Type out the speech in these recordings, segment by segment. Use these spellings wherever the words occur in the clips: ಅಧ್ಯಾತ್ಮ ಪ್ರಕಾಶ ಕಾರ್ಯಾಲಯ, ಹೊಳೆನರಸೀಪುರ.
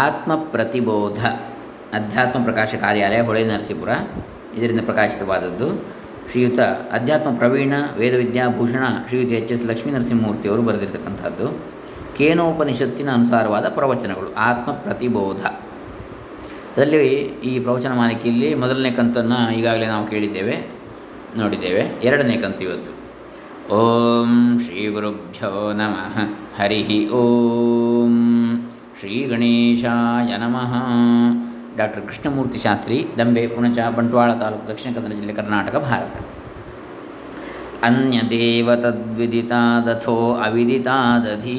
ಆತ್ಮಪ್ರತಿಬೋಧ ಅಧ್ಯಾತ್ಮ ಪ್ರಕಾಶ ಕಾರ್ಯಾಲಯ ಹೊಳೆನರಸೀಪುರ ಇದರಿಂದ ಪ್ರಕಾಶಿತವಾದದ್ದು. ಶ್ರೀಯುತ ಅಧ್ಯಾತ್ಮ ಪ್ರವೀಣ ವೇದವಿದ್ಯಾಭೂಷಣ ಶ್ರೀಯುತ ಹೆಚ್.ಎಸ್.ಲಕ್ಷ್ಮೀನರಸಿಂಹಮೂರ್ತಿ ಅವರು ಬರೆದಿರತಕ್ಕಂಥದ್ದು. ಕೇನೋಪನಿಷತ್ತಿನ ಅನುಸಾರವಾದ ಪ್ರವಚನಗಳು ಆತ್ಮಪ್ರತಿಬೋಧ. ಅದರಲ್ಲಿ ಈ ಪ್ರವಚನ ಮಾಲಿಕೆಯಲ್ಲಿ ಮೊದಲನೇ ಕಂತನ್ನು ಈಗಾಗಲೇ ನಾವು ಕೇಳಿದ್ದೇವೆ, ನೋಡಿದ್ದೇವೆ. ಎರಡನೇ ಕಂತು ಇವತ್ತು. ಓಂ ಶ್ರೀ ಗುರುಭ್ಯೋ ನಮಃ. ಹರಿ ಓಂ. ಶ್ರೀ ಗಣೇಶಾಯ ನಮಃ. ಡಾಕ್ಟರ್ ಕೃಷ್ಣಮೂರ್ತಿ ಶಾಸ್ತ್ರಿ, ದಂಬೆ, ಪುಣಚ, ಬಂಟ್ವಾಳ ತಾಲೂಕು, ದಕ್ಷಿಣ ಕನ್ನಡ ಜಿಲ್ಲೆ, ಕರ್ನಾಟಕ, ಭಾರತ. ಅನ್ಯದೇವ ತದ್ವಿದಿತಾದಥೋ ಅವಿದಿತಾದಧೀ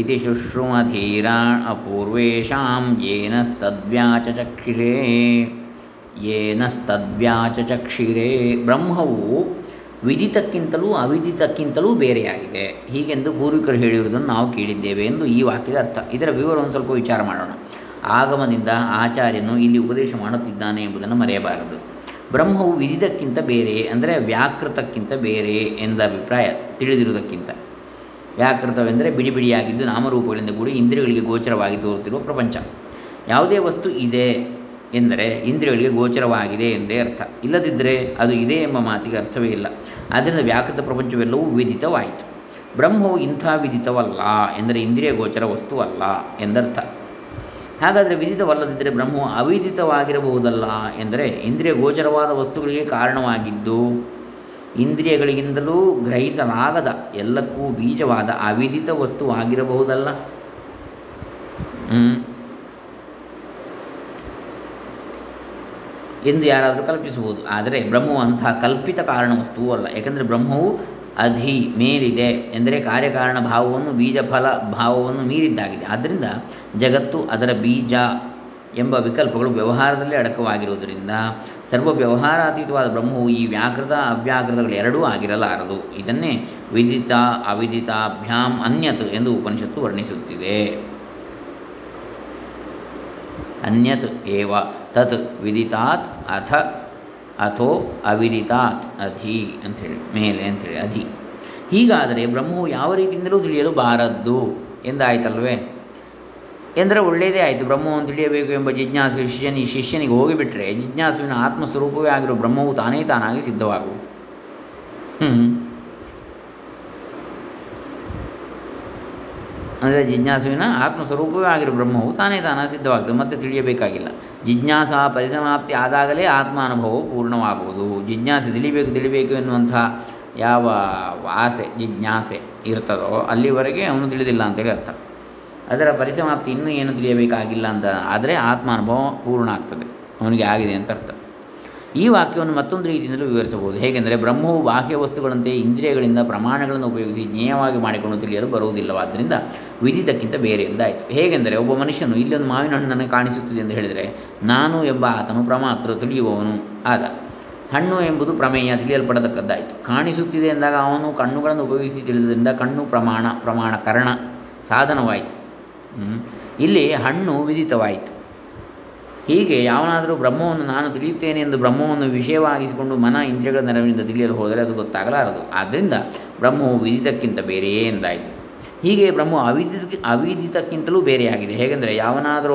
ಇತಿ ಶುಶ್ರುಮಧೀರಾಣ್ ಅಪೂರ್ವೇಷಾಂ ಯೇನಸ್ತದ್ವ್ಯಾಚಚಕ್ಷಿರೇ ಯೇನಸ್ತದ್ವ್ಯಾಚಚಕ್ಷಿರೇ. ಬ್ರಹ್ಮವು ವಿದಿತಕ್ಕಿಂತಲೂ ಅವಿದಿತಕ್ಕಿಂತಲೂ ಬೇರೆಯಾಗಿದೆ, ಹೀಗೆಂದು ಪೂರ್ವಿಕರು ಹೇಳಿರುವುದನ್ನು ನಾವು ಕೇಳಿದ್ದೇವೆ ಎಂದು ಈ ವಾಕ್ಯದ ಅರ್ಥ. ಇದರ ವಿವರವನ್ನು ಸ್ವಲ್ಪ ವಿಚಾರ ಮಾಡೋಣ. ಆಗಮದಿಂದ ಆಚಾರ್ಯನು ಇಲ್ಲಿ ಉಪದೇಶ ಮಾಡುತ್ತಿದ್ದಾನೆ ಎಂಬುದನ್ನು ಮರೆಯಬಾರದು. ಬ್ರಹ್ಮವು ವಿದಿತಕ್ಕಿಂತ ಬೇರೆ, ಅಂದರೆ ವ್ಯಾಕೃತಕ್ಕಿಂತ ಬೇರೆ ಎಂದ ಅಭಿಪ್ರಾಯ, ತಿಳಿದಿರುವುದಕ್ಕಿಂತ. ವ್ಯಾಕೃತವೆಂದರೆ ಬಿಡಿ ಬಿಡಿಯಾಗಿದ್ದು ನಾಮರೂಪಗಳಿಂದ ಕೂಡಿ ಇಂದ್ರಿಯಗಳಿಗೆ ಗೋಚರವಾಗಿ ತೋರುತ್ತಿರುವ ಪ್ರಪಂಚ. ಯಾವುದೇ ವಸ್ತು ಇದೆ ಎಂದರೆ ಇಂದ್ರಿಯಗಳಿಗೆ ಗೋಚರವಾಗಿದೆ ಎಂದೇ ಅರ್ಥ. ಇಲ್ಲದಿದ್ದರೆ ಅದು ಇದೆ ಎಂಬ ಮಾತಿಗೆ ಅರ್ಥವೇ ಇಲ್ಲ. ಆದ್ದರಿಂದ ವ್ಯಾಕೃತ ಪ್ರಪಂಚವೆಲ್ಲವೂ ವಿದಿತವಾಯಿತು. ಬ್ರಹ್ಮವು ಇಂಥ ವಿದಿತವಲ್ಲ, ಎಂದರೆ ಇಂದ್ರಿಯ ಗೋಚರ ವಸ್ತುವಲ್ಲ ಎಂದರ್ಥ. ಹಾಗಾದರೆ ವಿದಿತವಲ್ಲದಿದ್ದರೆ ಬ್ರಹ್ಮವು ಅವಿದಿತವಾಗಿರಬಹುದಲ್ಲ, ಎಂದರೆ ಇಂದ್ರಿಯ ಗೋಚರವಾದ ವಸ್ತುಗಳಿಗೆ ಕಾರಣವಾಗಿದ್ದು ಇಂದ್ರಿಯಗಳಿಗಿಂತಲೂ ಗ್ರಹಿಸಲಾಗದ ಎಲ್ಲಕ್ಕೂ ಬೀಜವಾದ ಅವಿದಿತ ವಸ್ತುವಾಗಿರಬಹುದಲ್ಲ. ಎಂದು ಯಾರಾದರೂ ಕಲ್ಪಿಸಬಹುದು. ಆದರೆ ಬ್ರಹ್ಮವು ಅಂತಹ ಕಲ್ಪಿತ ಕಾರಣ ವಸ್ತುವೂ ಅಲ್ಲ. ಏಕೆಂದರೆ ಬ್ರಹ್ಮವು ಅಧಿ, ಮೇಲಿದೆ, ಎಂದರೆ ಕಾರ್ಯಕಾರಣ ಭಾವವನ್ನು ಬೀಜಫಲ ಭಾವವನ್ನು ಮೀರಿದ್ದಾಗಿದೆ. ಆದ್ದರಿಂದ ಜಗತ್ತು, ಅದರ ಬೀಜ ಎಂಬ ವಿಕಲ್ಪಗಳು ವ್ಯವಹಾರದಲ್ಲಿ ಅಡಕವಾಗಿರುವುದರಿಂದ ಸರ್ವ ವ್ಯವಹಾರಾತೀತವಾದ ಬ್ರಹ್ಮವು ಈ ವ್ಯಾಕೃತ ಅವ್ಯಾಕೃತಗಳೆರಡೂ ಆಗಿರಲಾರದು. ಇದನ್ನೇ ವಿದಿತ ಅವಿದಿತಾಭ್ಯಾಮ್ ಅನ್ಯತ್ ಎಂದು ಉಪನಿಷತ್ತು ವರ್ಣಿಸುತ್ತಿದೆ. ಅನ್ಯತ್ ಏವ ತತ್ ವಿದಿತಾತ್ ಅಥ ಅಥೋ ಅವಿದಿತಾತ್ ಅಧಿ ಅಂಥೇಳಿ, ಮೇಲೆ ಅಂಥೇಳಿ ಅಧಿ. ಹೀಗಾದರೆ ಬ್ರಹ್ಮವು ಯಾವ ರೀತಿಯಿಂದಲೂ ತಿಳಿಯಲು ಬಾರದ್ದು ಎಂದಾಯ್ತಲ್ವೇ. ಎಂದರೆ ಒಳ್ಳೆಯದೇ ಆಯಿತು. ಬ್ರಹ್ಮವನ್ನು ತಿಳಿಯಬೇಕು ಎಂಬ ಜಿಜ್ಞಾಸು ಶಿಷ್ಯನಿಗೆ ಹೋಗಿಬಿಟ್ರೆ ಜಿಜ್ಞಾಸುವಿನ ಆತ್ಮಸ್ವರೂಪವೇ ಆಗಿರೋ ಬ್ರಹ್ಮವು ತಾನೇ ತಾನಾಗಿ ಸಿದ್ಧವಾಗುವುದು. ಅಂದರೆ ಜಿಜ್ಞಾಸುವಿನ ಆತ್ಮಸ್ವರೂಪವೇ ಆಗಿರೋ ಬ್ರಹ್ಮವು ತಾನೇ ತಾನಾಗಿ ಸಿದ್ಧವಾಗ್ತದೆ, ಮತ್ತೆ ತಿಳಿಯಬೇಕಾಗಿಲ್ಲ. ಜಿಜ್ಞಾಸಾ ಪರಿಸಮಾಪ್ತಿ ಆದಾಗಲೇ ಆತ್ಮಾನುಭವವು ಪೂರ್ಣವಾಗುವುದು. ಜಿಜ್ಞಾಸೆ ತಿಳಿಬೇಕು ತಿಳಿಬೇಕು ಎನ್ನುವಂಥ ಯಾವ ಆಸೆ ಜಿಜ್ಞಾಸೆ ಇರ್ತದೋ ಅಲ್ಲಿವರೆಗೆ ಅವನು ತಿಳಿದಿಲ್ಲ ಅಂತೇಳಿ ಅರ್ಥ. ಅದರ ಪರಿಸಮಾಪ್ತಿ ಇನ್ನೂ ಏನು ತಿಳಿಯಬೇಕಾಗಿಲ್ಲ ಅಂತ ಆದರೆ ಆತ್ಮಾನುಭವ ಪೂರ್ಣ ಆಗ್ತದೆ, ಅವನಿಗೆ ಆಗಿದೆ ಅಂತ ಅರ್ಥ. ಈ ವಾಕ್ಯವನ್ನು ಮತ್ತೊಂದು ರೀತಿಯಿಂದಲೂ ವಿವರಿಸಬಹುದು. ಹೇಗೆಂದರೆ ಬ್ರಹ್ಮವು ಬಾಹ್ಯ ವಸ್ತುಗಳಂತೆ ಇಂದ್ರಿಯಗಳಿಂದ ಪ್ರಮಾಣಗಳನ್ನು ಉಪಯೋಗಿಸಿ ಜ್ಞೇಯವಾಗಿ ಮಾಡಿಕೊಂಡು ತಿಳಿಯಲು ಬರುವುದಿಲ್ಲವಾದ್ದರಿಂದ ವಿದಿತಕ್ಕಿಂತ ಬೇರೆ ಎಂದಾಯಿತು. ಹೇಗೆಂದರೆ ಒಬ್ಬ ಮನುಷ್ಯನು ಇಲ್ಲೊಂದು ಮಾವಿನ ಹಣ್ಣನ್ನು ಕಾಣಿಸುತ್ತಿದೆ ಎಂದು ಹೇಳಿದರೆ ನಾನು ಎಂಬ ಆತನು ಪ್ರಮಾತ್ರ ತಿಳಿಯುವವನು ಆದ. ಹಣ್ಣು ಎಂಬುದು ಪ್ರಮೇಯ, ತಿಳಿಯಲ್ಪಡತಕ್ಕದ್ದಾಯಿತು. ಕಾಣಿಸುತ್ತಿದೆ ಎಂದಾಗ ಅವನು ಕಣ್ಣುಗಳನ್ನು ಉಪಯೋಗಿಸಿ ತಿಳಿದರಿಂದ ಕಣ್ಣು ಪ್ರಮಾಣಕರಣ ಸಾಧನವಾಯಿತು. ಇಲ್ಲಿ ಹಣ್ಣು ವಿದಿತವಾಯಿತು. ಹೀಗೆ ಯಾವನಾದರೂ ಬ್ರಹ್ಮವನ್ನು ನಾನು ತಿಳಿಯುತ್ತೇನೆ ಎಂದು ಬ್ರಹ್ಮವನ್ನು ವಿಷಯವಾಗಿಸಿಕೊಂಡು ಮನ ಇಂದ್ರಿಯಗಳ ನೆರವಿನಿಂದ ತಿಳಿಯಲು ಹೋದರೆ ಅದು ಗೊತ್ತಾಗಲಾರದು. ಆದ್ದರಿಂದ ಬ್ರಹ್ಮವು ವಿದಿತಕ್ಕಿಂತ ಬೇರೆಯೇ ಎಂದಾಯಿತು. ಹೀಗೆ ಬ್ರಹ್ಮವು ಅವಿದಿತಕ್ಕಿಂತಲೂ ಬೇರೆಯಾಗಿದೆ. ಹೇಗೆಂದರೆ ಯಾವನಾದರೂ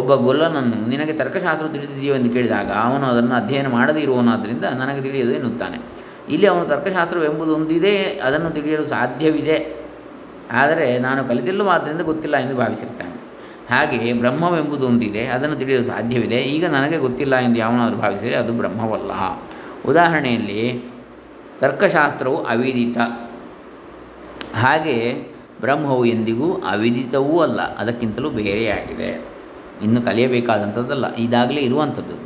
ಒಬ್ಬ ಗೊಲ್ಲನನ್ನು ನಿನಗೆ ತರ್ಕಶಾಸ್ತ್ರ ತಿಳಿದಿದೆಯೋ ಎಂದು ಕೇಳಿದಾಗ ಅವನು ಅದನ್ನು ಅಧ್ಯಯನ ಮಾಡದೇ ಇರುವವನಾದ್ದರಿಂದ ನನಗೆ ತಿಳಿಯದು ಎನ್ನುತ್ತಾನೆ. ಇಲ್ಲಿ ಅವನು ತರ್ಕಶಾಸ್ತ್ರವೆಂಬುದೊಂದಿದೆ, ಅದನ್ನು ತಿಳಿಯಲು ಸಾಧ್ಯವಿದೆ, ಆದರೆ ನಾನು ಕಲಿತಿಲ್ಲವಾದ್ದರಿಂದ ಗೊತ್ತಿಲ್ಲ ಎಂದು ಭಾವಿಸಿರ್ತಾನೆ. ಹಾಗೆಯೇ ಬ್ರಹ್ಮವೆಂಬುದೊಂದಿದೆ, ಅದನ್ನು ತಿಳಿಯಲು ಸಾಧ್ಯವಿದೆ, ಈಗ ನನಗೆ ಗೊತ್ತಿಲ್ಲ ಎಂದು ಯಾವನಾದರೂ ಭಾವಿಸಿದರೆ ಅದು ಬ್ರಹ್ಮವಲ್ಲ. ಉದಾಹರಣೆಯಲ್ಲಿ ತರ್ಕಶಾಸ್ತ್ರವು ಅವಿದಿತ, ಹಾಗೆಯೇ ಬ್ರಹ್ಮವು ಎಂದಿಗೂ ಅವಿದಿತವೂ ಅಲ್ಲ, ಅದಕ್ಕಿಂತಲೂ ಬೇರೆಯಾಗಿದೆ, ಇನ್ನು ಕಲಿಯಬೇಕಾದಂಥದ್ದಲ್ಲ, ಇದಾಗಲೇ ಇರುವಂಥದ್ದು.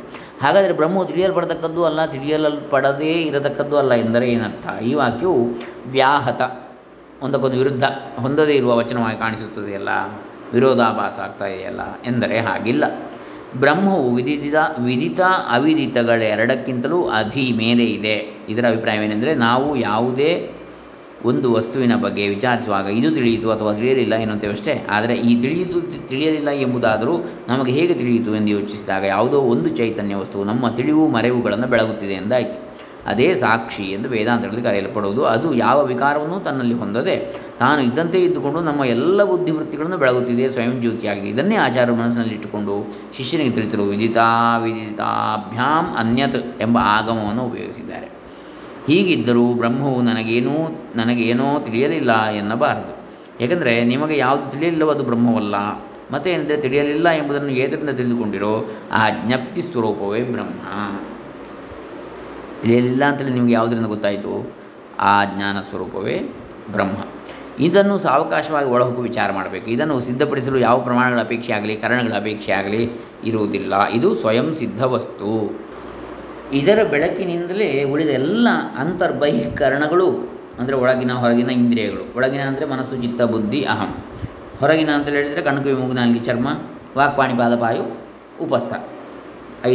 ಹಾಗಾದರೆ ಬ್ರಹ್ಮವು ತಿಳಿಯಲ್ಪಡತಕ್ಕದ್ದೂ ಅಲ್ಲ, ತಿಳಿಯಲ್ಪಡದೇ ಇರತಕ್ಕದ್ದೂ ಅಲ್ಲ ಎಂದರೆ ಏನರ್ಥ? ಈ ವಾಕ್ಯವು ವ್ಯಾಹತ, ಒಂದಕ್ಕೊಂದು ವಿರುದ್ಧ, ಹೊಂದದೇ ಇರುವ ವಚನವಾಗಿ ಕಾಣಿಸುತ್ತದೆಯಲ್ಲ, ವಿರೋಧಾಭಾಸ ಆಗ್ತಾಯಿದೆಯಲ್ಲ. ಎಂದರೆ ಹಾಗಿಲ್ಲ. ಬ್ರಹ್ಮವು ವಿದಿತ ಅವಿದಿತಗಳೆರಡಕ್ಕಿಂತಲೂ ಅಧಿ, ಮೇಲೆ ಇದೆ. ಇದರ ಅಭಿಪ್ರಾಯವೇನೆಂದರೆ ನಾವು ಯಾವುದೇ ಒಂದು ವಸ್ತುವಿನ ಬಗ್ಗೆ ವಿಚಾರಿಸುವಾಗ ಇದು ತಿಳಿಯಿತು ಅಥವಾ ತಿಳಿಯಲಿಲ್ಲ ಎನ್ನುತ್ತೇವಷ್ಟೇ. ಆದರೆ ಈ ತಿಳಿಯಿತು ತಿಳಿಯಲಿಲ್ಲ ಎಂಬುದಾದರೂ ನಮಗೆ ಹೇಗೆ ತಿಳಿಯಿತು ಎಂದು ಯೋಚಿಸಿದಾಗ ಯಾವುದೋ ಒಂದು ಚೈತನ್ಯ ವಸ್ತುವು ನಮ್ಮ ತಿಳಿವು ಮರೆವುಗಳನ್ನು ಬೆಳಗುತ್ತಿದೆ ಎಂದಾಯಿತು. ಅದೇ ಸಾಕ್ಷಿ ಎಂದು ವೇದಾಂತಗಳಲ್ಲಿ ಕರೆಯಲ್ಪಡುವುದು. ಅದು ಯಾವ ವಿಕಾರವನ್ನು ತನ್ನಲ್ಲಿ ಹೊಂದದೆ ತಾನು ಇದ್ದಂತೆ ಇದ್ದುಕೊಂಡು ನಮ್ಮ ಎಲ್ಲ ಬುದ್ಧಿವೃತ್ತಿಗಳನ್ನು ಬೆಳಗುತ್ತಿದೆ, ಸ್ವಯಂ ಜ್ಯೋತಿಯಾಗಿದೆ. ಇದನ್ನೇ ಆಚಾರ್ಯ ಮನಸ್ಸಿನಲ್ಲಿ ಇಟ್ಟುಕೊಂಡು ಶಿಷ್ಯನಿಗೆ ತಿಳಿಸಲು ವಿದಿತಾಭ್ಯಾಂ ಅನ್ಯತ್ ಎಂಬ ಆಗಮವನ್ನು ಉಪಯೋಗಿಸಿದ್ದಾರೆ. ಹೀಗಿದ್ದರೂ ಬ್ರಹ್ಮವು ನನಗೇನೋ ತಿಳಿಯಲಿಲ್ಲ ಎನ್ನಬಾರದು. ಏಕೆಂದರೆ ನಿಮಗೆ ಯಾವುದು ತಿಳಿಯಲಿಲ್ಲವೋ ಅದು ಬ್ರಹ್ಮವಲ್ಲ. ಮತ್ತೇನೆಂದರೆ ತಿಳಿಯಲಿಲ್ಲ ಎಂಬುದನ್ನು ಏತರಿಂದ ತಿಳಿದುಕೊಂಡಿರೋ ಆ ಜ್ಞಪ್ತಿ ಸ್ವರೂಪವೇ ಬ್ರಹ್ಮ. ತಿಳಿಯಲಿಲ್ಲ ಅಂತೇಳಿ ನಿಮಗೆ ಯಾವುದರಿಂದ ಗೊತ್ತಾಯಿತು? ಆ ಜ್ಞಾನ ಸ್ವರೂಪವೇ ಬ್ರಹ್ಮ. ಇದನ್ನು ಸಾವಕಾಶವಾಗಿ ಒಳಹೊಕ್ಕು ವಿಚಾರ ಮಾಡಬೇಕು. ಇದನ್ನು ಸಿದ್ಧಪಡಿಸಲು ಯಾವ ಪ್ರಮಾಣಗಳ ಅಪೇಕ್ಷೆ ಆಗಲಿ, ಕಾರಣಗಳ ಅಪೇಕ್ಷೆ ಆಗಲಿ ಇರುವುದಿಲ್ಲ. ಇದು ಸ್ವಯಂ ಸಿದ್ಧ ವಸ್ತು. ಇದರ ಬೆಳಕಿನಿಂದಲೇ ಉಳಿದ ಎಲ್ಲ ಅಂತರ್ಬಹಿಕರಣಗಳು, ಅಂದರೆ ಒಳಗಿನ ಹೊರಗಿನ ಇಂದ್ರಿಯಗಳು, ಒಳಗಿನ ಅಂದರೆ ಮನಸ್ಸು ಚಿತ್ತ ಬುದ್ಧಿ ಅಹಂ, ಹೊರಗಿನ ಅಂತ ಹೇಳಿದರೆ ಕಣ್ಕು ಮೂಗು ನಾಲಿಗೆ ಚರ್ಮ ವಾಕ್ಪಾಣಿ ಪಾದಪಾಯು ಉಪಸ್ಥ,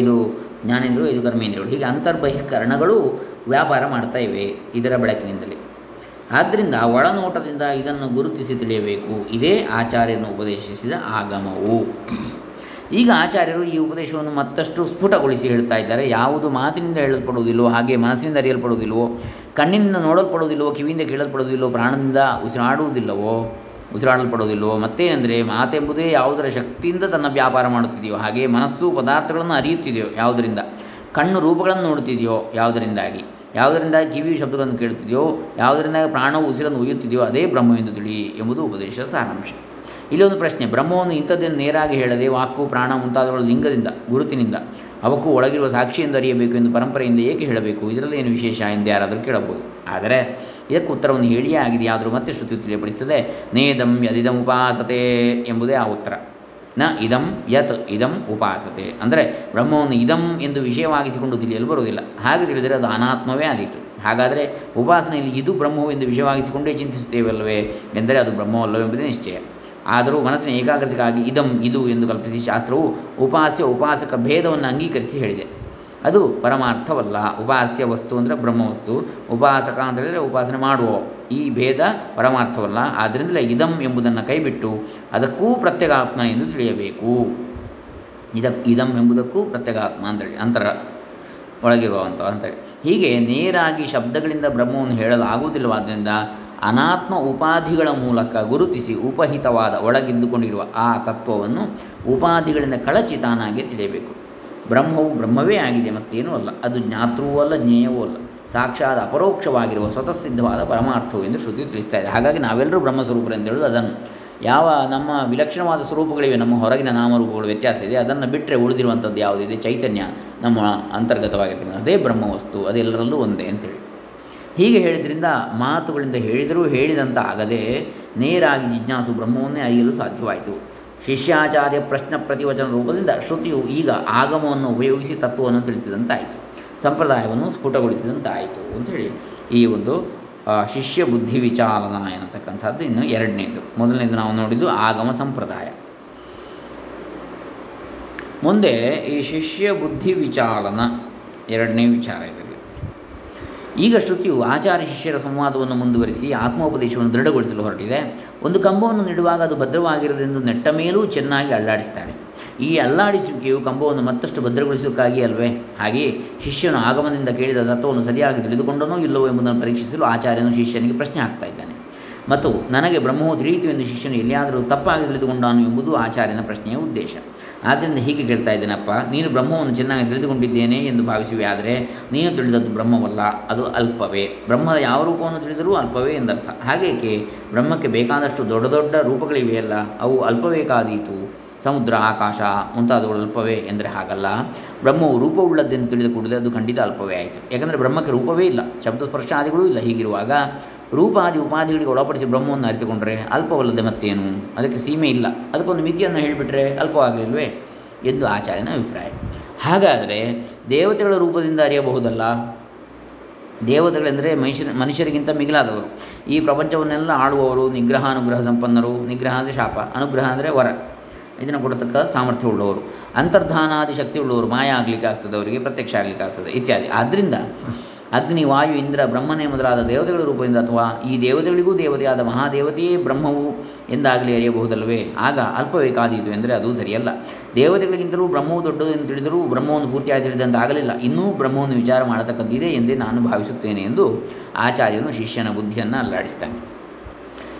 5 ಜ್ಞಾನೇಂದ್ರಿಯಗಳು, 5 ಕರ್ಮೇಂದ್ರಿಯಗಳು, ಹೀಗೆ ಅಂತರ್ಬಹಿಕರಣಗಳು ವ್ಯಾಪಾರ ಮಾಡ್ತಾ ಇವೆ ಇದರ ಬೆಳಕಿನಿಂದಲೇ. ಆದ್ದರಿಂದ ಒಳನೋಟದಿಂದ ಇದನ್ನು ಗುರುತಿಸಿ ತಿಳಿಯಬೇಕು. ಇದೇ ಆಚಾರ್ಯರನ್ನು ಉಪದೇಶಿಸಿದ ಆಗಮವು. ಈಗ ಆಚಾರ್ಯರು ಈ ಉಪದೇಶವನ್ನು ಮತ್ತಷ್ಟು ಸ್ಫುಟಗೊಳಿಸಿ ಹೇಳ್ತಾ ಇದ್ದಾರೆ. ಯಾವುದು ಮಾತಿನಿಂದ ಹೇಳಲ್ಪಡುವುದಿಲ್ಲೋ, ಹಾಗೆ ಮನಸ್ಸಿನಿಂದ ಅರಿಯಲ್ಪಡುವುದಿಲ್ಲವೋ, ಕಣ್ಣಿನಿಂದ ನೋಡಲ್ಪಡುವುದಿಲ್ಲವೋ, ಕಿವಿಯಿಂದ ಕೇಳಲ್ಪಡುವುದಿಲ್ಲವೋ, ಪ್ರಾಣದಿಂದ ಉಸಿರಾಡಲ್ಪಡೋದಿಲ್ಲವೋ. ಮತ್ತೇನೆಂದರೆ ಮಾತೆಂಬುದೇ ಯಾವುದರ ಶಕ್ತಿಯಿಂದ ತನ್ನ ವ್ಯಾಪಾರ ಮಾಡುತ್ತಿದೆಯೋ, ಹಾಗೆ ಮನಸ್ಸು ಪದಾರ್ಥಗಳನ್ನು ಅರಿಯುತ್ತಿದೆಯೋ ಯಾವುದರಿಂದ, ಕಣ್ಣು ರೂಪಗಳನ್ನು ನೋಡುತ್ತಿದೆಯೋ ಯಾವುದರಿಂದಾಗಿ, ಯಾವುದರಿಂದಾಗಿ ಕಿವಿಯು ಶಬ್ದಗಳನ್ನು ಕೇಳುತ್ತಿದೆಯೋ, ಯಾವುದರಿಂದಾಗಿ ಪ್ರಾಣವು ಉಸಿರನ್ನು ಒಯ್ಯುತ್ತಿದೆಯೋ ಅದೇ ಬ್ರಹ್ಮವೆಂದು ತಿಳಿ ಎಂಬುದು ಉಪದೇಶ ಸಾರಾಂಶ. ಇಲ್ಲೊಂದು ಪ್ರಶ್ನೆ: ಬ್ರಹ್ಮವನ್ನು ಇಂಥದ್ದನ್ನು ನೇರಾಗಿ ಹೇಳದೆ ವಾಕು ಪ್ರಾಣ ಮುಂತಾದವುಗಳ ಲಿಂಗದಿಂದ ಗುರುತಿನಿಂದ ಅವಕ್ಕೂ ಒಳಗಿರುವ ಸಾಕ್ಷಿಯಿಂದ ಅರಿಯಬೇಕು ಎಂದು ಪರಂಪರೆಯಿಂದ ಏಕೆ ಹೇಳಬೇಕು? ಇದರಲ್ಲಿ ಏನು ವಿಶೇಷ ಎಂದು ಯಾರಾದರೂ ಕೇಳಬಹುದು. ಆದರೆ ಇದಕ್ಕೆ ಉತ್ತರವನ್ನು ಹೇಳಿಯೇ ಆಗಿದೆ. ಆದರೂ ಮತ್ತೆ ಶ್ರುತಿ ತಿಳಿಯಪಡಿಸುತ್ತದೆ. ನೇದಂ ಯದಿದಂ ಉಪಾಸತೆ ಎಂಬುದೇ ಆ ಉತ್ತರ. ನ ಇದಂ ಯತ್ ಇದಂ ಉಪಾಸತೆ ಅಂದರೆ ಬ್ರಹ್ಮವನ್ನು ಇದಂ ಎಂದು ವಿಷಯವಾಗಿಸಿಕೊಂಡು ತಿಳಿಯಲು ಬರುವುದಿಲ್ಲ. ಹಾಗೆ ತಿಳಿದರೆ ಅದು ಅನಾತ್ಮವೇ ಆದೀತು. ಹಾಗಾದರೆ ಉಪಾಸನೆಯಲ್ಲಿ ಇದು ಬ್ರಹ್ಮವೆಂದು ವಿಷಯವಾಗಿಸಿಕೊಂಡೇ ಚಿಂತಿಸುತ್ತೇವಲ್ಲವೇ ಎಂದರೆ ಅದು ಬ್ರಹ್ಮವಲ್ಲವೆಂಬುದೇ ನಿಶ್ಚಯ. ಆದರೂ ಮನಸ್ಸಿನ ಏಕಾಗ್ರತೆಗಾಗಿ ಇದಂ ಇದು ಎಂದು ಕಲ್ಪಿಸಿ ಶಾಸ್ತ್ರವು ಉಪಾಸ್ಯ ಉಪಾಸಕ ಭೇದವನ್ನು ಅಂಗೀಕರಿಸಿ ಹೇಳಿದೆ. ಅದು ಪರಮಾರ್ಥವಲ್ಲ. ಉಪಾಸ್ಯ ವಸ್ತು ಅಂದರೆ ಬ್ರಹ್ಮವಸ್ತು, ಉಪಾಸಕ ಅಂತ ಹೇಳಿದರೆ ಉಪಾಸನೆ ಮಾಡುವ. ಈ ಭೇದ ಪರಮಾರ್ಥವಲ್ಲ. ಆದ್ದರಿಂದಲೇ ಇದಂ ಎಂಬುದನ್ನು ಕೈಬಿಟ್ಟು ಅದಕ್ಕೂ ಪ್ರತ್ಯಗಾತ್ಮ ಎಂದು ತಿಳಿಯಬೇಕು. ಇದಂ ಎಂಬುದಕ್ಕೂ ಪ್ರತ್ಯಗಾತ್ಮ ಅಂತೇಳಿ ಅಂತರ ಒಳಗಿರುವಂಥ ಅಂತೇಳಿ ಹೀಗೆ ನೇರಾಗಿ ಶಬ್ದಗಳಿಂದ ಬ್ರಹ್ಮವನ್ನು ಹೇಳಲಾಗುವುದಿಲ್ಲವಾದ್ದರಿಂದ ಅನಾತ್ಮ ಉಪಾಧಿಗಳ ಮೂಲಕ ಗುರುತಿಸಿ ಉಪಹಿತವಾದ ಒಳಗಿದ್ದುಕೊಂಡಿರುವ ಆ ತತ್ವವನ್ನು ಉಪಾಧಿಗಳಿಂದ ಕಳಚಿ ತಾನಾಗೆ ತಿಳಿಯಬೇಕು. ಬ್ರಹ್ಮವು ಬ್ರಹ್ಮವೇ ಆಗಿದೆ, ಮತ್ತೇನೂ ಅಲ್ಲ. ಅದು ಜ್ಞಾತೃವೂ ಅಲ್ಲ, ಜ್ಞೇಯವೂ ಅಲ್ಲ. ಸಾಕ್ಷಾತ್ ಅಪರೋಕ್ಷವಾಗಿರುವ ಸ್ವತಃಸಿದ್ಧವಾದ ಪರಮಾರ್ಥವು ಎಂದು ಶ್ರುತಿ ತಿಳಿಸ್ತಾ ಇದೆ. ಹಾಗಾಗಿ ನಾವೆಲ್ಲರೂ ಬ್ರಹ್ಮಸ್ವರೂಪರು ಅಂತ ಹೇಳೋದು ಅದನ್ನು. ಯಾವ ನಮ್ಮ ವಿಲಕ್ಷಣವಾದ ಸ್ವರೂಪಗಳಿವೆ, ನಮ್ಮ ಹೊರಗಿನ ನಾಮರೂಪಗಳು ವ್ಯತ್ಯಾಸ ಇದೆ, ಅದನ್ನು ಬಿಟ್ಟರೆ ಉಳಿದಿರುವಂಥದ್ದು ಯಾವುದಿದೆ ಚೈತನ್ಯ ನಮ್ಮ ಅಂತರ್ಗತವಾಗಿರ್ತಕ್ಕಂಥ ಅದೇ ಬ್ರಹ್ಮವಸ್ತು, ಅದೆಲ್ಲರಲ್ಲೂ ಒಂದೇ ಅಂತೇಳಿ ಹೀಗೆ ಹೇಳಿದ್ರಿಂದ ಮಾತುಗಳಿಂದ ಹೇಳಿದರೂ ಹೇಳಿದಂಥ ಆಗದೆ ನೇರಾಗಿ ಜಿಜ್ಞಾಸು ಬ್ರಹ್ಮವನ್ನೇ ಅರಿಯಲು ಸಾಧ್ಯವಾಯಿತು. ಶಿಷ್ಯಾಚಾರ್ಯ ಪ್ರಶ್ನ ಪ್ರತಿವಚನ ರೂಪದಿಂದ ಶ್ರುತಿಯು ಈಗ ಆಗಮವನ್ನು ಉಪಯೋಗಿಸಿ ತತ್ವವನ್ನು ತಿಳಿಸಿದಂತಾಯಿತು, ಸಂಪ್ರದಾಯವನ್ನು ಸ್ಫುಟಗೊಳಿಸಿದಂತಾಯಿತು ಅಂಥೇಳಿ ಈ ಒಂದು ಶಿಷ್ಯ ಬುದ್ಧಿ ವಿಚಾಲನ ಎನ್ನತಕ್ಕಂಥದ್ದು ಇನ್ನು 2ನೇದು. ಮೊದಲನೇದು ನಾವು ನೋಡಿದ್ದು ಆಗಮ ಸಂಪ್ರದಾಯ. ಮುಂದೆ ಈ ಶಿಷ್ಯ ಬುದ್ಧಿ ವಿಚಾಲನ 2ನೇ ವಿಚಾರ ಇದೆ. ಈಗ ಶ್ರುತಿಯು ಆಚಾರ್ಯ ಶಿಷ್ಯರ ಸಂವಾದವನ್ನು ಮುಂದುವರಿಸಿ ಆತ್ಮೋಪದೇಶವನ್ನು ದೃಢಗೊಳಿಸಲು ಹೊರಟಿದೆ. ಒಂದು ಕಂಬವನ್ನು ನೆಡುವಾಗ ಅದು ಭದ್ರವಾಗಿರದೆಂದು ನೆಟ್ಟ ಮೇಲೂ ಚೆನ್ನಾಗಿ ಅಲ್ಲಾಡಿಸ್ತಾನೆ. ಈ ಅಲ್ಲಾಡಿಸುವಿಕೆಯು ಕಂಬವನ್ನು ಮತ್ತಷ್ಟು ಭದ್ರಗೊಳಿಸುವುದಕ್ಕಾಗಿ ಅಲ್ವೇ? ಹಾಗೆಯೇ ಶಿಷ್ಯನು ಆಗಮನದಿಂದ ಕೇಳಿದ ತತ್ವವನ್ನು ಸರಿಯಾಗಿ ತಿಳಿದುಕೊಂಡನೋ ಇಲ್ಲವೋ ಎಂಬುದನ್ನು ಪರೀಕ್ಷಿಸಲು ಆಚಾರ್ಯನು ಶಿಷ್ಯನಿಗೆ ಪ್ರಶ್ನೆ ಹಾಕ್ತಾ ಇದ್ದಾನೆ. ಮತ್ತು ನನಗೆ ಬ್ರಹ್ಮವು ತಿಳಿಯಿತು ಎಂದು ಶಿಷ್ಯನು ಎಲ್ಲಿಯಾದರೂ ತಪ್ಪಾಗಿ ತಿಳಿದುಕೊಂಡಾನು ಎಂಬುದು ಆಚಾರ್ಯನ ಪ್ರಶ್ನೆಯ ಉದ್ದೇಶ. ಆದ್ದರಿಂದ ಹೀಗೆ ಕೇಳ್ತಾ ಇದ್ದೇನಪ್ಪ, ನೀನು ಬ್ರಹ್ಮವನ್ನು ಚೆನ್ನಾಗಿ ತಿಳಿದುಕೊಂಡಿದ್ದೇನೆ ಎಂದು ಭಾವಿಸುವೆ. ಆದರೆ ನೀನು ತಿಳಿದದ್ದು ಬ್ರಹ್ಮವಲ್ಲ, ಅದು ಅಲ್ಪವೇ. ಬ್ರಹ್ಮದ ಯಾವ ರೂಪವನ್ನು ತಿಳಿದರೂ ಅಲ್ಪವೇ ಎಂದರ್ಥ. ಹಾಗೇಕೆ ಬ್ರಹ್ಮಕ್ಕೆ ಬೇಕಾದಷ್ಟು ದೊಡ್ಡ ದೊಡ್ಡ ರೂಪಗಳಿವೆಯಲ್ಲ, ಅವು ಅಲ್ಪವೇಕಾದೀತು? ಸಮುದ್ರ ಆಕಾಶ ಮುಂತಾದವುಗಳು ಅಲ್ಪವೇ ಎಂದರೆ ಹಾಗಲ್ಲ. ಬ್ರಹ್ಮವು ರೂಪವುಳ್ಳದ್ದೆಂದು ತಿಳಿದು ಕೂಡಲೇ ಅದು ಖಂಡಿತ ಅಲ್ಪವೇ ಆಯಿತು. ಯಾಕೆಂದರೆ ಬ್ರಹ್ಮಕ್ಕೆ ರೂಪವೇ ಇಲ್ಲ, ಶಬ್ದಸ್ಪರ್ಶಾದಿಗಳೂ ಇಲ್ಲ. ಹೀಗಿರುವಾಗ ರೂಪಾದಿ ಉಪಾದಿಗಳಿಗೆ ಒಳಪಡಿಸಿ ಬ್ರಹ್ಮವನ್ನು ಅರಿತುಕೊಂಡ್ರೆ ಅಲ್ಪವಲ್ಲದೆ ಮತ್ತೇನು? ಅದಕ್ಕೆ ಸೀಮೆ ಇಲ್ಲ. ಅದಕ್ಕೊಂದು ಮಿತಿಯನ್ನು ಹೇಳಿಬಿಟ್ರೆ ಅಲ್ಪವಾಗಲಿಲ್ವೇ ಎಂದು ಆಚಾರ್ಯನ ಅಭಿಪ್ರಾಯ. ಹಾಗಾದರೆ ದೇವತೆಗಳ ರೂಪದಿಂದ ಅರಿಯಬಹುದಲ್ಲ? ದೇವತೆಗಳೆಂದರೆ ಮನುಷ್ಯರಿಗಿಂತ ಮಿಗಿಲಾದವರು, ಈ ಪ್ರಪಂಚವನ್ನೆಲ್ಲ ಆಳುವವರು, ನಿಗ್ರಹಾನುಗ್ರಹ ಸಂಪನ್ನರು. ನಿಗ್ರಹ ಅಂದರೆ ಶಾಪ, ಅನುಗ್ರಹ ಅಂದರೆ ವರ, ಇದನ್ನು ಕೊಡತಕ್ಕ ಸಾಮರ್ಥ್ಯ ಉಳ್ಳವರು, ಅಂತರ್ಧಾನಾದಿ ಶಕ್ತಿ ಉಳ್ಳವರು, ಮಾಯ ಆಗಲಿಕ್ಕೆ ಆಗ್ತದೆ ಅವರಿಗೆ, ಪ್ರತ್ಯಕ್ಷ ಆಗಲಿಕ್ಕೆ ಆಗ್ತದೆ ಇತ್ಯಾದಿ. ಆದ್ದರಿಂದ ಅಗ್ನಿ ವಾಯು ಇಂದ್ರ ಬ್ರಹ್ಮನೇ ಮೊದಲಾದ ದೇವತೆಗಳ ರೂಪದಿಂದ ಅಥವಾ ಈ ದೇವತೆಗಳಿಗೂ ದೇವತೆಯಾದ ಮಹಾದೇವತೆಯೇ ಬ್ರಹ್ಮವು ಎಂದಾಗಲೇ ಅರಿಯಬಹುದಲ್ಲವೇ? ಆಗ ಅಲ್ಪವೇಕಾದೀತು ಎಂದರೆ ಅದು ಸರಿಯಲ್ಲ. ದೇವತೆಗಳಿಗಿಂತಲೂ ಬ್ರಹ್ಮವು ದೊಡ್ಡದು ಎಂದು ತಿಳಿದರೂ ಬ್ರಹ್ಮವನ್ನು ಪೂರ್ತಿಯಾಗಿ ತಿಳಿದಂತಾಗಲಿಲ್ಲ. ಇನ್ನೂ ಬ್ರಹ್ಮವನ್ನು ವಿಚಾರ ಮಾಡತಕ್ಕಂತಿದೆ ಎಂದೇ ನಾನು ಭಾವಿಸುತ್ತೇನೆ ಎಂದು ಆಚಾರ್ಯನು ಶಿಷ್ಯನ ಬುದ್ಧಿಯನ್ನು ಅಲ್ಲಾಡಿಸ್ತಾನೆ.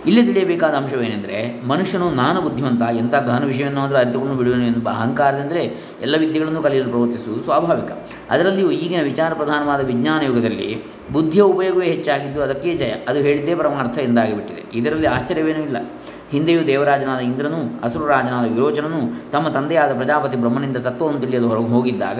ಇಲ್ಲಿ ತಿಳಿಯಬೇಕಾದ ಅಂಶವೇನೆಂದರೆ, ಮನುಷ್ಯನು ನಾನು ಬುದ್ಧಿವಂತ, ಎಂಥ ಘನ ವಿಷಯವನ್ನಾದರೂ ಅರಿತುಕೊಂಡು ಬಿಡುವನು ಎಂಬ ಅಹಂಕಾರದಿಂದರೆ ಎಲ್ಲ ವಿದ್ಯೆಗಳನ್ನು ಕಲಿಯಲು ಪ್ರವರ್ತಿಸುವುದು ಸ್ವಾಭಾವಿಕ. ಅದರಲ್ಲಿಯೂ ಈಗಿನ ವಿಚಾರ ಪ್ರಧಾನವಾದ ವಿಜ್ಞಾನ ಯುಗದಲ್ಲಿ ಬುದ್ಧಿಯ ಉಪಯೋಗವೇ ಹೆಚ್ಚಾಗಿದ್ದು ಅದಕ್ಕೆ ಜಯ, ಅದು ಹೇಳಿದ್ದೇ ಪರಮಾರ್ಥ ಎಂದಾಗಿಬಿಟ್ಟಿದೆ. ಇದರಲ್ಲಿ ಆಶ್ಚರ್ಯವೇನೂ ಇಲ್ಲ. ಹಿಂದೆಯೂ ದೇವರಾಜನಾದ ಇಂದ್ರನೂ ಅಸುರರಾಜನಾದ ವಿರೋಚನನು ತಮ್ಮ ತಂದೆಯಾದ ಪ್ರಜಾಪತಿ ಬ್ರಹ್ಮನಿಂದ ತತ್ವವನ್ನು ತಿಳಿಯಲು ಹೊರಗೆ ಹೋಗಿದ್ದಾಗ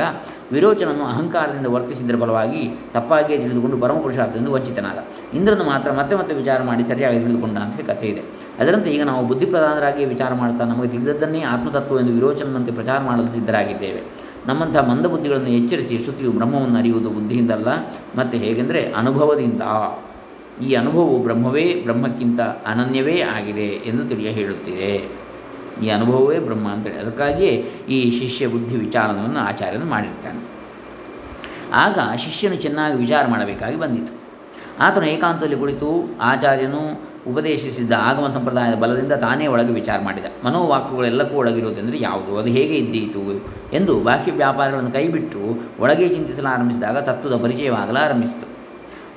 ವಿರೋಚನನು ಅಹಂಕಾರದಿಂದ ವರ್ತಿಸಿದ್ದರ ಫಲವಾಗಿ ತಪ್ಪಾಗಿಯೇ ತಿಳಿದುಕೊಂಡು ಪರಮಪುರುಷಾರ್ಥದಿಂದ ವಂಚಿತನಾದ. ಇಂದ್ರನು ಮಾತ್ರ ಮತ್ತೆ ಮತ್ತೆ ವಿಚಾರ ಮಾಡಿ ಸರಿಯಾಗಿ ತಿಳಿದುಕೊಂಡ ಅಂತ ಕಥೆ ಇದೆ. ಅದರಂತೆ ಈಗ ನಾವು ಬುದ್ಧಿಪ್ರಧಾನರಾಗಿಯೇ ವಿಚಾರ ಮಾಡುತ್ತಾ ನಮಗೆ ತಿಳಿದದ್ದನ್ನೇ ಆತ್ಮತತ್ವ ಎಂದು ವಿರೋಚನಂತೆ ಪ್ರಚಾರ ಮಾಡಲು ಸಿದ್ಧರಾಗಿದ್ದೇವೆ. ನಮ್ಮಂಥ ಮಂದಬುದ್ಧಿಗಳನ್ನು ಎಚ್ಚರಿಸಿ ಶ್ರುತಿಯು ಬ್ರಹ್ಮವನ್ನು ಅರಿಯುವುದು ಬುದ್ಧಿಯಿಂದಲ್ಲ, ಮತ್ತೆ ಹೇಗೆಂದರೆ ಅನುಭವದಿಂದ. ಈ ಅನುಭವವು ಬ್ರಹ್ಮವೇ, ಬ್ರಹ್ಮಕ್ಕಿಂತ ಅನನ್ಯವೇ ಆಗಿದೆ ಎಂದು ತಿಳಿಯ ಹೇಳುತ್ತಿದೆ. ಈ ಅನುಭವವೇ ಬ್ರಹ್ಮ ಅಂತೇಳಿ ಅದಕ್ಕಾಗಿಯೇ ಈ ಶಿಷ್ಯ ಬುದ್ಧಿ ವಿಚಾರವನ್ನು ಆಚಾರ್ಯನು ಮಾಡಿರ್ತಾನೆ. ಆಗ ಶಿಷ್ಯನು ಚೆನ್ನಾಗಿ ವಿಚಾರ ಮಾಡಬೇಕಾಗಿ ಬಂದಿತು. ಆತನು ಏಕಾಂತದಲ್ಲಿ ಕುಳಿತು ಆಚಾರ್ಯನು ಉಪದೇಶಿಸಿದ್ದ ಆಗಮ ಸಂಪ್ರದಾಯದ ಬಲದಿಂದ ತಾನೇ ಒಳಗೆ ವಿಚಾರ ಮಾಡಿದ. ಮನೋವಾಕ್ಯಗಳೆಲ್ಲಕ್ಕೂ ಒಳಗಿರುವುದೆಂದರೆ ಯಾವುದು, ಅದು ಹೇಗೆ ಇದ್ದೀತು ಎಂದು ಬಾಹ್ಯ ವ್ಯಾಪಾರಗಳನ್ನು ಕೈಬಿಟ್ಟು ಒಳಗೆ ಚಿಂತಿಸಲಾರಂಭಿಸಿದಾಗ ತತ್ವದ ಪರಿಚಯವಾಗಲಾರಂಭಿಸಿತು.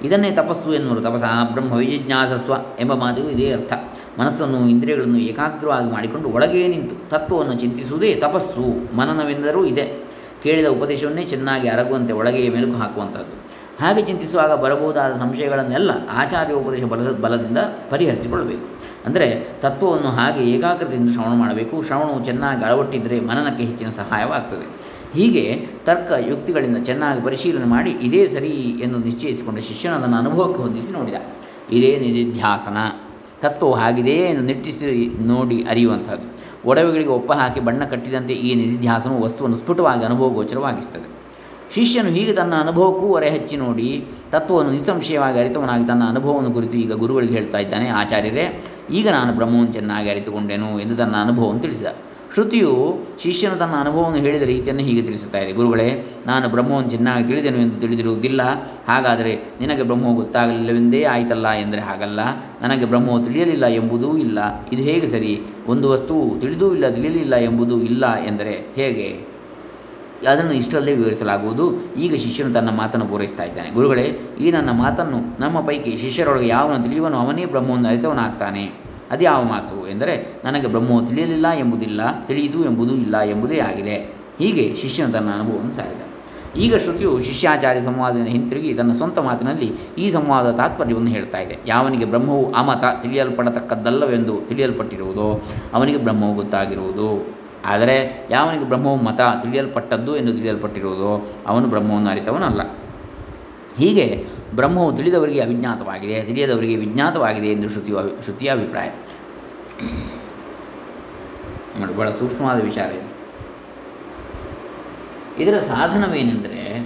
ಇದನ್ನೇ ತಪಸ್ಸು ಎನ್ನುವರು. ತಪಸ ಬ್ರಹ್ಮ ವಿಜಿಜ್ಞಾಸಸ್ವ ಎಂಬ ಮಾತಿಗೂ ಇದೇ ಅರ್ಥ. ಮನಸ್ಸನ್ನು ಇಂದ್ರಿಯಗಳನ್ನು ಏಕಾಗ್ರವಾಗಿ ಮಾಡಿಕೊಂಡು ಒಳಗೇ ನಿಂತು ತತ್ವವನ್ನು ಚಿಂತಿಸುವುದೇ ತಪಸ್ಸು. ಮನನವೆಂದರೂ ಇದೆ, ಕೇಳಿದ ಉಪದೇಶವನ್ನೇ ಚೆನ್ನಾಗಿ ಅರಗುವಂತೆ ಒಳಗೆ ಮೆಲುಕು ಹಾಕುವಂಥದ್ದು. ಹಾಗೆ ಚಿಂತಿಸುವಾಗ ಬರಬಹುದಾದ ಸಂಶಯಗಳನ್ನೆಲ್ಲ ಆಚಾರ್ಯ ಉಪದೇಶ ಬಲದಿಂದ ಪರಿಹರಿಸಿಕೊಳ್ಳಬೇಕು. ಅಂದರೆ ತತ್ವವನ್ನು ಹಾಗೆ ಏಕಾಗ್ರತೆಯಿಂದ ಶ್ರವಣ ಮಾಡಬೇಕು. ಶ್ರವಣವು ಚೆನ್ನಾಗಿ ಅಳವಟ್ಟಿದ್ದರೆ ಮನನಕ್ಕೆ ಹೆಚ್ಚಿನ ಸಹಾಯವಾಗ್ತದೆ. ಹೀಗೆ ತರ್ಕ ಯುಕ್ತಿಗಳಿಂದ ಚೆನ್ನಾಗಿ ಪರಿಶೀಲನೆ ಮಾಡಿ ಇದೇ ಸರಿ ಎಂದು ನಿಶ್ಚಯಿಸಿಕೊಂಡ ಶಿಷ್ಯನು ಅದನ್ನು ಅನುಭವಕ್ಕೆ ಹೊಂದಿಸಿ ನೋಡಿದ. ಇದೇ ನಿಧಿಧ್ಯಾಸನ. ತತ್ವವು ಹಾಗಿದೆಯೇ ಎಂದು ನಿಟ್ಟಿಸಿ ನೋಡಿ ಅರಿಯುವಂಥದ್ದು. ಒಡವೆಗಳಿಗೆ ಒಪ್ಪ ಹಾಕಿ ಬಣ್ಣ ಕಟ್ಟಿದಂತೆ ಈ ನಿಧಿಧ್ಯಾಸನವು ವಸ್ತುವನ್ನು ಸ್ಫುಟವಾಗಿ ಅನುಭವ ಗೋಚರವಾಗಿಸ್ತದೆ. ಶಿಷ್ಯನು ಹೀಗೆ ತನ್ನ ಅನುಭವಕ್ಕೂ ಹೊರೆ ಹಚ್ಚಿ ನೋಡಿ ತತ್ವವನ್ನು ನಿಸ್ಸಂಶಯವಾಗಿ ಅರಿತವನಾಗಿ ತನ್ನ ಅನುಭವವನ್ನು ಕುರಿತು ಈಗ ಗುರುಗಳಿಗೆ ಹೇಳ್ತಾ ಇದ್ದಾನೆ. ಆಚಾರ್ಯರೇ, ಈಗ ನಾನು ಬ್ರಹ್ಮವನ್ನು ಚೆನ್ನಾಗಿ ಅರಿತುಕೊಂಡೆನು ಎಂದು ತನ್ನ ಅನುಭವವನ್ನು ತಿಳಿಸಿದ. ಶ್ರುತಿಯು ಶಿಷ್ಯನು ತನ್ನ ಅನುಭವವನ್ನು ಹೇಳಿದ ರೀತಿಯನ್ನು ಹೀಗೆ ತಿಳಿಸುತ್ತಾ ಇದೆ. ಗುರುಗಳೇ, ನಾನು ಬ್ರಹ್ಮವನ್ನು ಚೆನ್ನಾಗಿ ತಿಳಿದೆನು ಎಂದು ತಿಳಿದಿರುವುದಿಲ್ಲ. ಹಾಗಾದರೆ ನಿನಗೆ ಬ್ರಹ್ಮವು ಗೊತ್ತಾಗಲಿಲ್ಲವೆಂದೇ ಆಯಿತಲ್ಲ ಎಂದರೆ ಹಾಗಲ್ಲ. ನನಗೆ ಬ್ರಹ್ಮವು ತಿಳಿಯಲಿಲ್ಲ ಎಂಬುದೂ ಇಲ್ಲ. ಇದು ಹೇಗೆ ಸರಿ? ಒಂದು ವಸ್ತುವು ತಿಳಿದೂ ಇಲ್ಲ, ತಿಳಿಯಲಿಲ್ಲ ಎಂಬುದೂ ಇಲ್ಲ ಎಂದರೆ ಹೇಗೆ? ಅದನ್ನು ಇಷ್ಟರಲ್ಲೇ ವಿವರಿಸಲಾಗುವುದು. ಈಗ ಶಿಷ್ಯನು ತನ್ನ ಮಾತನ್ನು ಪೂರೈಸ್ತಾ ಇದ್ದಾನೆ. ಗುರುಗಳೇ, ಈ ನನ್ನ ಮಾತನ್ನು ನಮ್ಮ ಪೈಕಿ ಶಿಷ್ಯರೊಳಗೆ ಯಾವನು ತಿಳಿಯುವನು ಅವನೇ ಬ್ರಹ್ಮವನ್ನು ಅರಿತವನಾಗ್ತಾನೆ. ಅದು ಯಾವ ಮಾತು ಎಂದರೆ, ನನಗೆ ಬ್ರಹ್ಮವು ತಿಳಿಯಲಿಲ್ಲ ಎಂಬುದಿಲ್ಲ, ತಿಳಿಯಿತು ಎಂಬುದೂ ಇಲ್ಲ ಎಂಬುದೇ ಆಗಿದೆ. ಹೀಗೆ ಶಿಷ್ಯನು ತನ್ನ ಅನುಭವವನ್ನು ಸಾರಿದ. ಈಗ ಶ್ರುತಿಯು ಶಿಷ್ಯಾಚಾರ್ಯ ಸಂವಾದದಿಂದ ಹಿಂತಿರುಗಿ ತನ್ನ ಸ್ವಂತ ಮಾತಿನಲ್ಲಿ ಈ ಸಂವಾದದ ತಾತ್ಪರ್ಯವನ್ನು ಹೇಳ್ತಾ ಇದೆ. ಯಾವನಿಗೆ ಬ್ರಹ್ಮವು ಅಮತ ತಿಳಿಯಲ್ಪಡತಕ್ಕದ್ದಲ್ಲವೆಂದು ತಿಳಿಯಲ್ಪಟ್ಟಿರುವುದೋ ಅವನಿಗೆ ಬ್ರಹ್ಮವು ಗೊತ್ತಾಗಿರುವುದು. ಆದರೆ ಯಾವನಿಗೆ ಬ್ರಹ್ಮವು ಮತ ತಿಳಿಯಲ್ಪಟ್ಟದ್ದು ಎಂದು ತಿಳಿಯಲ್ಪಟ್ಟಿರುವುದೋ ಅವನು ಬ್ರಹ್ಮವನ್ನು ಅರಿತವನಲ್ಲ. ಹೀಗೆ ಬ್ರಹ್ಮವು ತಿಳಿದವರಿಗೆ ಅವಿಜ್ಞಾತವಾಗಿದೆ, ತಿಳಿಯದವರಿಗೆ ವಿಜ್ಞಾತವಾಗಿದೆ ಎಂದು ಶ್ರುತಿಯ ಅಭಿಪ್ರಾಯ. ನೋಡಿ, ಬಹಳ ಸೂಕ್ಷ್ಮವಾದ ವಿಚಾರ ಇದು. ಇದರ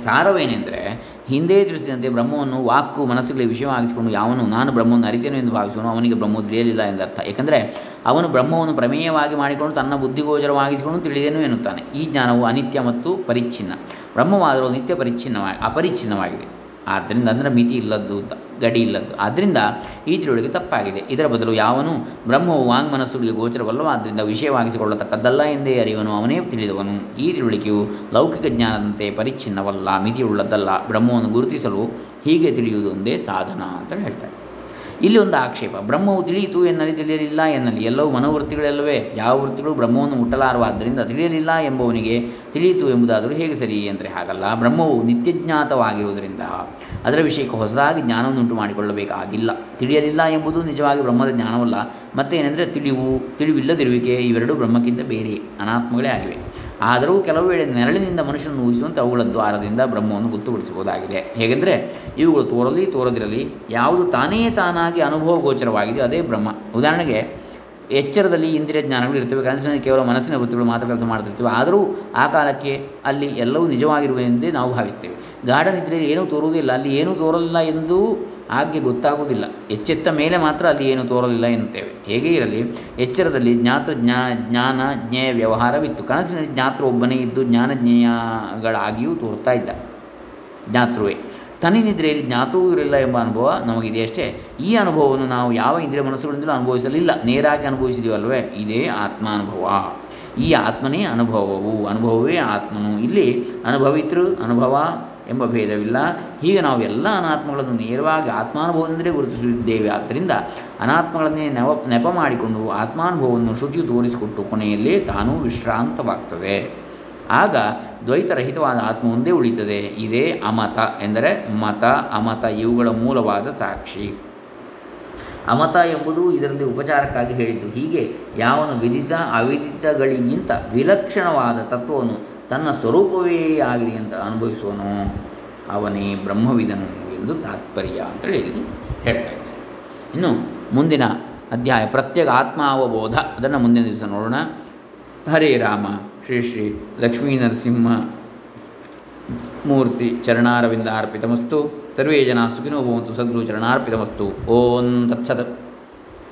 ಸಾರವೇನೆಂದರೆ ಹಿಂದೆ ತಿಳಿಸಿದಂತೆ ಬ್ರಹ್ಮವನ್ನು ವಾಕು ಮನಸ್ಸುಗಳಿಗೆ ವಿಷಯವಾಗಿಸಿಕೊಂಡು ಯಾವನು ನಾನು ಬ್ರಹ್ಮವನ್ನು ಅರಿತೇನೆ ಎಂದು ಭಾವಿಸುವನು ಅವನಿಗೆ ಬ್ರಹ್ಮವು ತಿಳಿಯಲಿಲ್ಲ ಎಂದರ್ಥ. ಏಕೆಂದರೆ ಅವನು ಬ್ರಹ್ಮವನ್ನು ಪ್ರಮೇಯವಾಗಿ ಮಾಡಿಕೊಂಡು ತನ್ನ ಬುದ್ಧಿಗೋಚರವಾಗಿಸಿಕೊಂಡು ತಿಳಿದೇನು ಎನ್ನುತ್ತಾನೆ. ಈ ಜ್ಞಾನವು ಅನಿತ್ಯ ಮತ್ತು ಪರಿಚ್ಛಿನ್ನ. ಬ್ರಹ್ಮವಾದರೂ ನಿತ್ಯ ಅಪರಿಚ್ಛಿನ್ನವಾಗಿದೆ. ಆದ್ದರಿಂದ ಅಂದರೆ ಮಿತಿ ಇಲ್ಲದ್ದು, ಗಡಿ ಇಲ್ಲದ್ದು. ಆದ್ದರಿಂದ ಈ ತಿಳುವಳಿಕೆ ತಪ್ಪಾಗಿದೆ. ಇದರ ಬದಲು ಯಾವನು ಬ್ರಹ್ಮವು ವಾಂಗ್ಮನಸ್ಸುಗಳಿಗೆ ಗೋಚರವಲ್ಲವೋ ಆದ್ದರಿಂದ ವಿಷಯವಾಗಿಸಿಕೊಳ್ಳತಕ್ಕದ್ದಲ್ಲ ಎಂದೇ ಅರಿವನು ಅವನೇ ತಿಳಿದವನು. ಈ ತಿಳುವಳಿಕೆಯು ಲೌಕಿಕ ಜ್ಞಾನದಂತೆ ಪರಿಚ್ಛಿನ್ನವಲ್ಲ, ಮಿತಿಯುಳ್ಳದ್ದಲ್ಲ. ಬ್ರಹ್ಮವನ್ನು ಗುರುತಿಸಲು ಹೀಗೆ ತಿಳಿಯುವುದು ಒಂದೇ ಸಾಧನ ಅಂತ ಹೇಳ್ತಾರೆ. ಇಲ್ಲಿ ಒಂದು ಆಕ್ಷೇಪ. ಬ್ರಹ್ಮವು ತಿಳಿಯಿತು ಎನ್ನಲಿ, ತಿಳಿಯಲಿಲ್ಲ ಎನ್ನಲಿ ಎಲ್ಲವೂ ಮನೋವೃತ್ತಿಗಳೆಲ್ಲವೇ. ಯಾವ ವೃತ್ತಿಗಳು ಬ್ರಹ್ಮವನ್ನು ಮುಟ್ಟಲಾರವಾದ್ದರಿಂದ ತಿಳಿಯಲಿಲ್ಲ ಎಂಬವನಿಗೆ ತಿಳಿಯಿತು ಎಂಬುದಾದರೂ ಹೇಗೆ ಸರಿ ಎಂದರೆ ಹಾಗಲ್ಲ. ಬ್ರಹ್ಮವು ನಿತ್ಯಜ್ಞಾತವಾಗಿರುವುದರಿಂದ ಅದರ ವಿಷಯಕ್ಕೆ ಹೊಸದಾಗಿ ಜ್ಞಾನವನ್ನುಂಟು ಮಾಡಿಕೊಳ್ಳಬೇಕಾಗಿಲ್ಲ. ತಿಳಿಯಲಿಲ್ಲ ಎಂಬುದು ನಿಜವಾಗಿ ಬ್ರಹ್ಮದ ಜ್ಞಾನವಲ್ಲ. ಮತ್ತೇನೆಂದರೆ ತಿಳಿವಿಲ್ಲದಿರುವಿಕೆ ಇವೆರಡೂ ಬ್ರಹ್ಮಕ್ಕಿಂತ ಬೇರೆ ಅನಾತ್ಮಗಳೇ ಆಗಿವೆ. ಆದರೂ ಕೆಲವು ವೇಳೆ ನೆರಳಿನಿಂದ ಮನುಷ್ಯನನ್ನು ಊಹಿಸುವಂತೆ ಅವುಗಳ ದ್ವಾರದಿಂದ ಬ್ರಹ್ಮವನ್ನು ಗೊತ್ತುಪಡಿಸಬಹುದಾಗಿದೆ. ಹೇಗೆಂದರೆ ಇವುಗಳು ತೋರದಿರಲಿ, ಯಾವುದು ತಾನೇ ತಾನಾಗಿ ಅನುಭವ ಗೋಚರವಾಗಿದೆಯೋ ಅದೇ ಬ್ರಹ್ಮ. ಉದಾಹರಣೆಗೆ, ಎಚ್ಚರದಲ್ಲಿ ಇಂದ್ರಿಯ ಜ್ಞಾನಗಳು ಇರ್ತವೆ, ಕನಸಿನಲ್ಲಿ ಕೇವಲ ಮನಸ್ಸಿನ ವೃತ್ತಿಗಳು ಮಾತ್ರ ಕೆಲಸ ಮಾಡ್ತಿರ್ತವೆ. ಆದರೂ ಆ ಕಾಲಕ್ಕೆ ಅಲ್ಲಿ ಎಲ್ಲವೂ ನಿಜವಾಗಿರುವೆಂದೇ ನಾವು ಭಾವಿಸ್ತೇವೆ. ಗಾಢ ನಿದ್ರೆಯಲ್ಲಿ ಏನೂ ತೋರುವುದಿಲ್ಲ, ಅಲ್ಲಿ ಏನೂ ತೋರಲಿಲ್ಲ ಎಂದು ಆಜ್ಞೆ ಗೊತ್ತಾಗುವುದಿಲ್ಲ. ಎಚ್ಚೆತ್ತ ಮೇಲೆ ಮಾತ್ರ ಅಲ್ಲಿ ಏನೂ ತೋರಲಿಲ್ಲ ಎನ್ನುತ್ತೇವೆ. ಹೇಗೇ ಇರಲಿ, ಎಚ್ಚರದಲ್ಲಿ ಜ್ಞಾನ ಜ್ಞೇಯ ವ್ಯವಹಾರವಿತ್ತು. ಕನಸಿನಲ್ಲಿ ಜ್ಞಾತೃ ಒಬ್ಬನೇ ಇದ್ದು ಜ್ಞಾನಜ್ಞೇಯಗಳಾಗಿಯೂ ತೋರ್ತಾ ಇದ್ದ. ಜ್ಞಾತೃವೇ ಕನಿನಿದ್ರೆಯಲ್ಲಿ ಜ್ಞಾಪವೂ ಇರಲಿಲ್ಲ ಎಂಬ ಅನುಭವ ನಮಗಿದೆ ಅಷ್ಟೇ. ಈ ಅನುಭವವನ್ನು ನಾವು ಯಾವ ಇಂದ್ರಿಯ ಮನಸ್ಸುಗಳಿಂದಲೂ ಅನುಭವಿಸಲಿಲ್ಲ, ನೇರಾಗಿ ಅನುಭವಿಸಿದೀವಲ್ವೇ, ಇದೇ ಆತ್ಮಾನುಭವ. ಈ ಆತ್ಮನೇ ಅನುಭವವು, ಅನುಭವವೇ ಆತ್ಮನು. ಇಲ್ಲಿ ಅನುಭವಿತೃ ಅನುಭವ ಎಂಬ ಭೇದವಿಲ್ಲ. ಹೀಗೆ ನಾವು ಎಲ್ಲ ಅನಾತ್ಮಗಳನ್ನು ನೇರವಾಗಿ ಆತ್ಮಾನುಭವದಿಂದಲೇ ಗುರುತಿಸಿದ್ದೇವೆ. ಆದ್ದರಿಂದ ಅನಾತ್ಮಗಳನ್ನೇ ನೆಪ ಮಾಡಿಕೊಂಡು ಆತ್ಮಾನುಭವವನ್ನು ಶ್ರುತಿಯು ತೋರಿಸಿಕೊಟ್ಟು ಕೊನೆಯಲ್ಲಿ ತಾನೂ ವಿಶ್ರಾಂತವಾಗ್ತದೆ. ಆಗ ದ್ವೈತರಹಿತವಾದ ಆತ್ಮ ಒಂದೇ ಉಳಿಯುತ್ತದೆ. ಇದೇ ಅಮತ ಎಂದರೆ ಮತ ಅಮತ ಇವುಗಳ ಮೂಲವಾದ ಸಾಕ್ಷಿ. ಅಮತ ಎಂಬುದು ಇದರಲ್ಲಿ ಉಪಚಾರಕ್ಕಾಗಿ ಹೇಳಿದ್ದು. ಹೀಗೆ ಯಾವನು ವಿದಿತ ಅವಿದಿತಗಳಿಗಿಂತ ವಿಲಕ್ಷಣವಾದ ತತ್ವವನ್ನು ತನ್ನ ಸ್ವರೂಪವೇ ಆಗಲಿ ಅಂತ ಅನುಭವಿಸುವನು ಅವನೇ ಬ್ರಹ್ಮವಿದನು ಎಂದು ತಾತ್ಪರ್ಯ ಅಂತೇಳಿ ಹೇಳ್ತಾ ಇದ್ದಾರೆ. ಇನ್ನು ಮುಂದಿನ ಅಧ್ಯಾಯ ಪ್ರತ್ಯೇಕ ಆತ್ಮಾವಬೋಧ, ಅದನ್ನು ಮುಂದಿನ ದಿವಸ ನೋಡೋಣ. ಹರೇ ರಾಮ. ಶ್ರೀ ಶ್ರೀ ಲಕ್ಷ್ಮೀನರಸಿಂಹಮೂರ್ತಿ ಚರಣಾರವಿಂದ ಅರ್ಪಿತಮಸ್ತು. ಸರ್ವೇ ಜನ ಸುಖಿನೋ ಭವಂತು. ಸದ್ಗುರು ಚರಣಾರ್ಪಿತಮಸ್ತು. ಓಂ ತತ್ಸತ್.